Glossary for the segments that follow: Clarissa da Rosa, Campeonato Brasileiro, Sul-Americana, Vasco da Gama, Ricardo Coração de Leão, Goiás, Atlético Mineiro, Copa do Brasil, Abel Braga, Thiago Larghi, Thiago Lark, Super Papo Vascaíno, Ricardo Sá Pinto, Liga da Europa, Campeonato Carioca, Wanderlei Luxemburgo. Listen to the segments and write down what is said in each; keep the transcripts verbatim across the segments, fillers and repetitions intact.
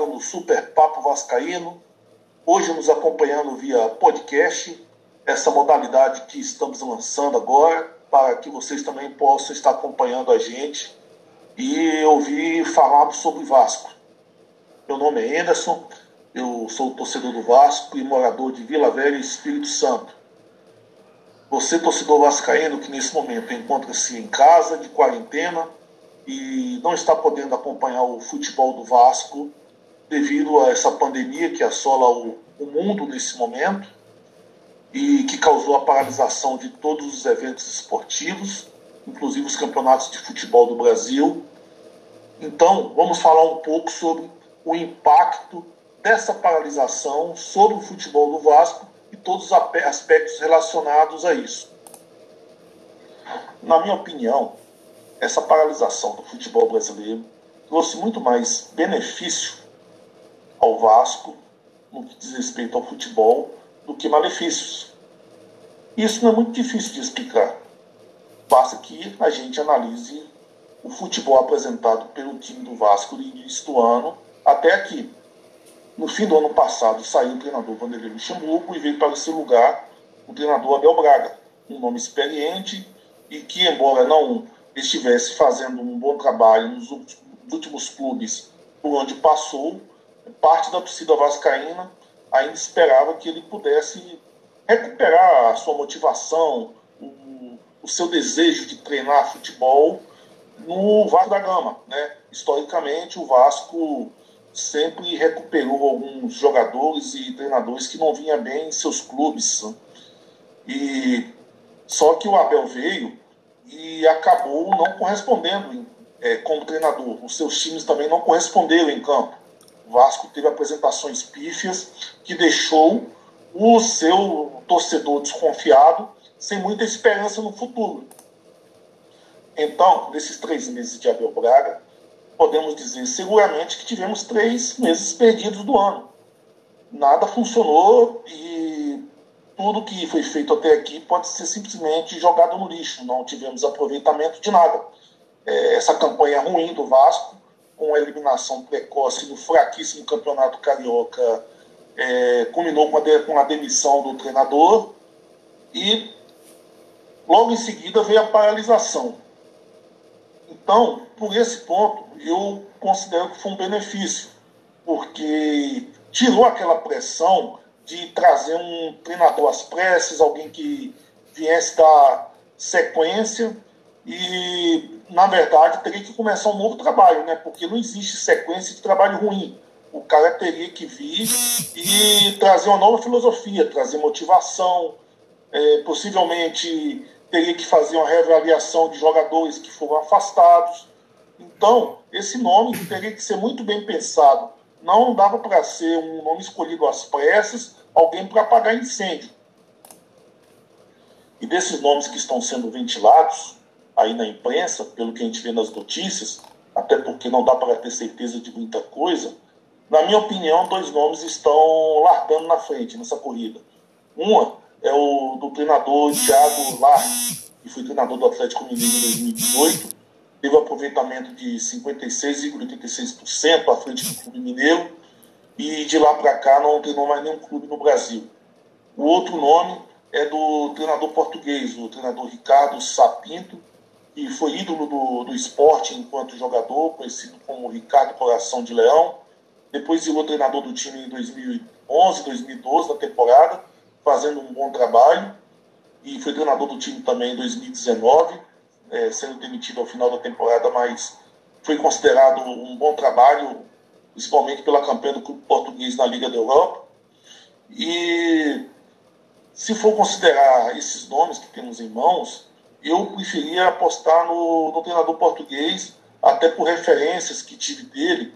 No Super Papo Vascaíno, hoje nos acompanhando via podcast, essa modalidade que estamos lançando agora, para que vocês também possam estar acompanhando a gente e ouvir falarmos sobre Vasco. Meu nome é Anderson, eu sou torcedor do Vasco e morador de Vila Velha, Espírito Santo. Você, torcedor vascaíno, que nesse momento encontra-se em casa, de quarentena, e não está podendo acompanhar o futebol do Vasco, devido a essa pandemia que assola o, o mundo nesse momento e que causou a paralisação de todos os eventos esportivos, inclusive os campeonatos de futebol do Brasil. Então, vamos falar um pouco sobre o impacto dessa paralisação sobre o futebol do Vasco e todos os aspectos relacionados a isso. Na minha opinião, essa paralisação do futebol brasileiro trouxe muito mais benefício ao Vasco, no que diz respeito ao futebol, do que malefícios. Isso não é muito difícil de explicar. Basta que a gente analise o futebol apresentado pelo time do Vasco no início do ano até aqui. No fim do ano passado saiu o treinador Wanderlei Luxemburgo e veio para esse lugar o treinador Abel Braga, um nome experiente e que, embora não estivesse fazendo um bom trabalho nos últimos clubes por onde passou, parte da torcida vascaína ainda esperava que ele pudesse recuperar a sua motivação, o, o seu desejo de treinar futebol no Vasco da Gama, né? Historicamente, o Vasco sempre recuperou alguns jogadores e treinadores que não vinha bem em seus clubes. E, só que o Abel veio e acabou não correspondendo é, como treinador. Os seus times também não corresponderam em campo. O Vasco teve apresentações pífias que deixou o seu torcedor desconfiado, sem muita esperança no futuro. Então, desses três meses de Abel Braga, podemos dizer seguramente que tivemos três meses perdidos do ano. Nada funcionou e tudo que foi feito até aqui pode ser simplesmente jogado no lixo. Não tivemos aproveitamento de nada. É, essa campanha ruim do Vasco, com a eliminação precoce do fraquíssimo Campeonato Carioca, é, culminou com a, de, com a demissão do treinador e logo em seguida veio a paralisação. Então, por esse ponto, eu considero que foi um benefício, porque tirou aquela pressão de trazer um treinador às pressas, alguém que viesse dar sequência e... na verdade, teria que começar um novo trabalho, né? Porque não existe sequência de trabalho ruim. O cara teria que vir e trazer uma nova filosofia, trazer motivação, é, possivelmente teria que fazer uma reavaliação de jogadores que foram afastados. Então, esse nome teria que ser muito bem pensado. Não dava para ser um nome escolhido às pressas, alguém para apagar incêndio. E desses nomes que estão sendo ventilados aí na imprensa, pelo que a gente vê nas notícias, até porque não dá para ter certeza de muita coisa, na minha opinião, dois nomes estão largando na frente nessa corrida. Uma é o do treinador Thiago Lark, que foi treinador do Atlético Mineiro em dois mil e dezoito, teve um aproveitamento de cinquenta e seis vírgula oitenta e seis por cento à frente do clube mineiro, e de lá para cá não treinou mais nenhum clube no Brasil. O outro nome é do treinador português, o treinador Ricardo Sá Pinto, que foi ídolo do, do esporte enquanto jogador, conhecido como Ricardo Coração de Leão. Depois virou treinador do time em dois mil e onze, dois mil e doze, na temporada, fazendo um bom trabalho. E foi treinador do time também em dois mil e dezenove, é, sendo demitido ao final da temporada, mas foi considerado um bom trabalho, principalmente pela campanha do clube português na Liga da Europa. E se for considerar esses nomes que temos em mãos, eu preferia apostar no, no treinador português, até por referências que tive dele,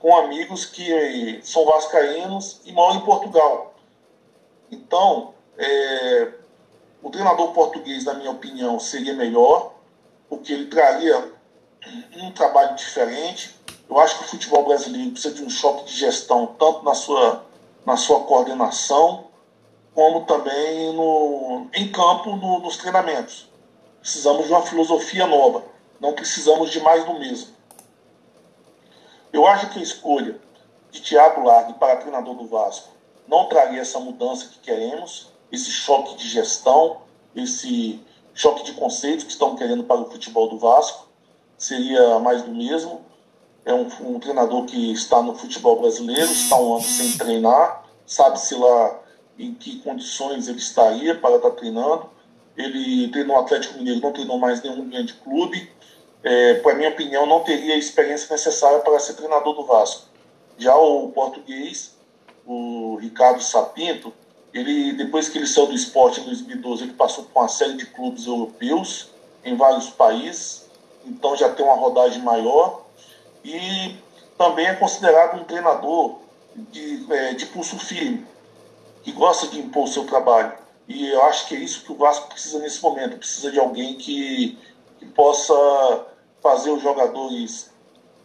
com amigos que são vascaínos e moram em Portugal. Então, é, o treinador português, na minha opinião, seria melhor, porque ele traria um trabalho diferente. Eu acho que o futebol brasileiro precisa de um choque de gestão, tanto na sua, na sua coordenação, como também no, em campo, no, nos treinamentos. Precisamos de uma filosofia nova, não precisamos de mais do mesmo. Eu acho que a escolha de Thiago Larghi para treinador do Vasco não traria essa mudança que queremos, esse choque de gestão, esse choque de conceitos que estão querendo para o futebol do Vasco. Seria mais do mesmo. É um, um treinador que está no futebol brasileiro, está um ano sem treinar, sabe-se lá em que condições ele estaria para estar treinando. Ele treinou o Atlético Mineiro, não treinou mais nenhum grande clube. É, para minha opinião, não teria a experiência necessária para ser treinador do Vasco. Já o português, o Ricardo Sá Pinto, ele, depois que ele saiu do esporte em dois mil e doze, ele passou por uma série de clubes europeus em vários países, então já tem uma rodagem maior, e também é considerado um treinador de, é, de pulso firme, que gosta de impor o seu trabalho. E eu acho que é isso que o Vasco precisa nesse momento, precisa de alguém que que possa fazer os jogadores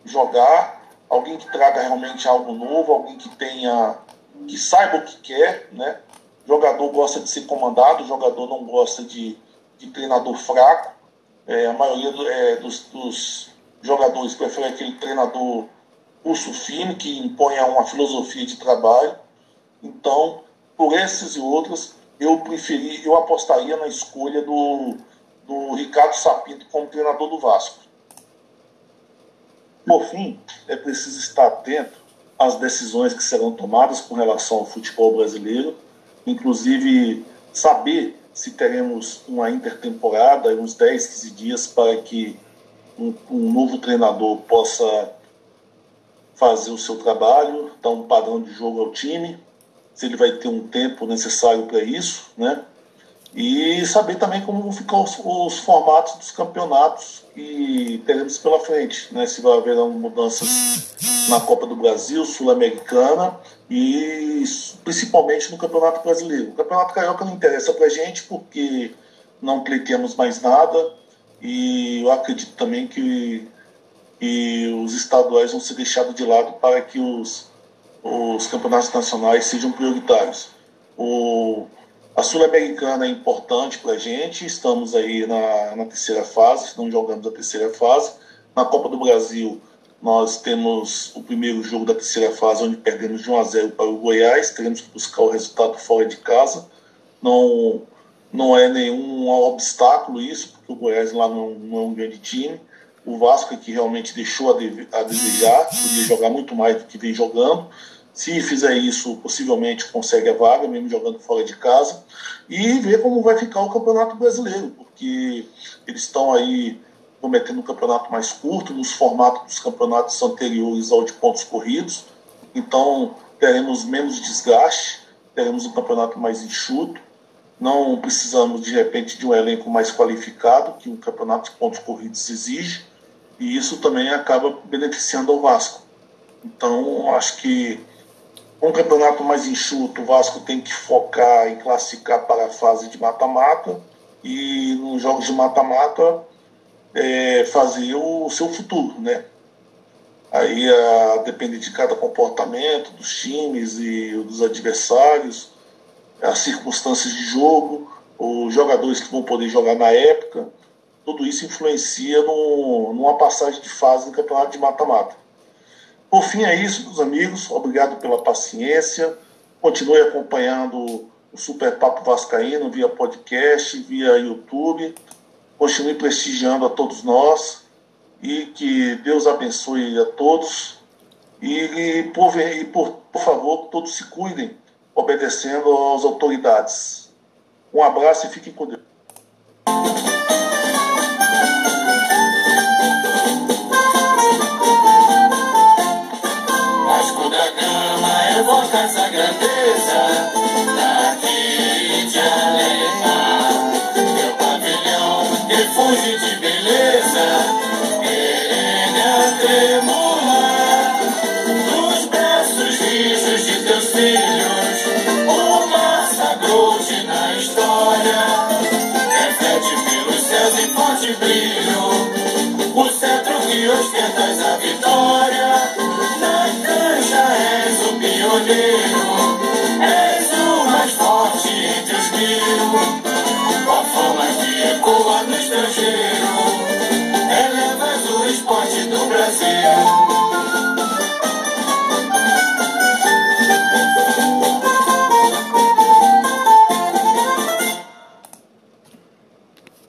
jogar, alguém que traga realmente algo novo, alguém que tenha, que saiba o que quer, né? O jogador gosta de ser comandado, o jogador não gosta de, de treinador fraco. É, a maioria do, é, dos, dos jogadores prefere aquele treinador pulso firme, que impõe uma filosofia de trabalho. Então, por essas e outras, eu preferi, eu apostaria na escolha do do Ricardo Sá Pinto como treinador do Vasco. Por fim, é preciso estar atento às decisões que serão tomadas com relação ao futebol brasileiro, inclusive saber se teremos uma intertemporada, uns dez, quinze dias, para que um, um novo treinador possa fazer o seu trabalho, dar um padrão de jogo ao time, se ele vai ter um tempo necessário para isso, né? E saber também como vão ficar os, os formatos dos campeonatos que teremos pela frente, né? Se vai haver mudanças na Copa do Brasil, Sul-Americana e principalmente no Campeonato Brasileiro. O Campeonato Carioca não interessa pra gente porque não pleiteamos mais nada, e eu acredito também que, que os estaduais vão ser deixados de lado para que os, os campeonatos nacionais sejam prioritários. O... A Sul-Americana é importante para a gente, estamos aí na, na terceira fase, não jogamos a terceira fase. Na Copa do Brasil, nós temos o primeiro jogo da terceira fase, onde perdemos de um a zero para o Goiás, teremos que buscar o resultado fora de casa. Não, não é nenhum obstáculo isso, porque o Goiás lá não, não é um grande time. O Vasco é que realmente deixou a, deve, a desejar, podia jogar muito mais do que vem jogando. Se fizer isso, possivelmente consegue a vaga, mesmo jogando fora de casa. E ver como vai ficar o Campeonato Brasileiro, porque eles estão aí prometendo um campeonato mais curto, nos formatos dos campeonatos anteriores ao de pontos corridos. Então, teremos menos desgaste, teremos um campeonato mais enxuto. Não precisamos, de repente, de um elenco mais qualificado, que o campeonato de pontos corridos exige. E isso também acaba beneficiando ao Vasco. Então, acho que um campeonato mais enxuto, o Vasco tem que focar em classificar para a fase de mata-mata e nos jogos de mata-mata é, fazer o seu futuro, né? Aí a, depende de cada comportamento, dos times e dos adversários, as circunstâncias de jogo, os jogadores que vão poder jogar na época, tudo isso influencia no, numa passagem de fase no campeonato de mata-mata. Por fim, é isso, meus amigos. Obrigado pela paciência. Continue acompanhando o Super Papo Vascaíno via podcast, via YouTube. Continue prestigiando a todos nós e que Deus abençoe a todos. E, e, por, e por, por favor, que todos se cuidem, obedecendo às autoridades. Um abraço e fiquem com Deus. Vasco da Gama, evoca essa grandeza daqui de Alemanha. Meu pavilhão refugia de beleza, perene tremula nos braços rijos de teus filhos. Uma sagrou-te na história, reflete pelos céus em forte brilho o cetro que ostentas a vitória. Na cancha és o pioneiro.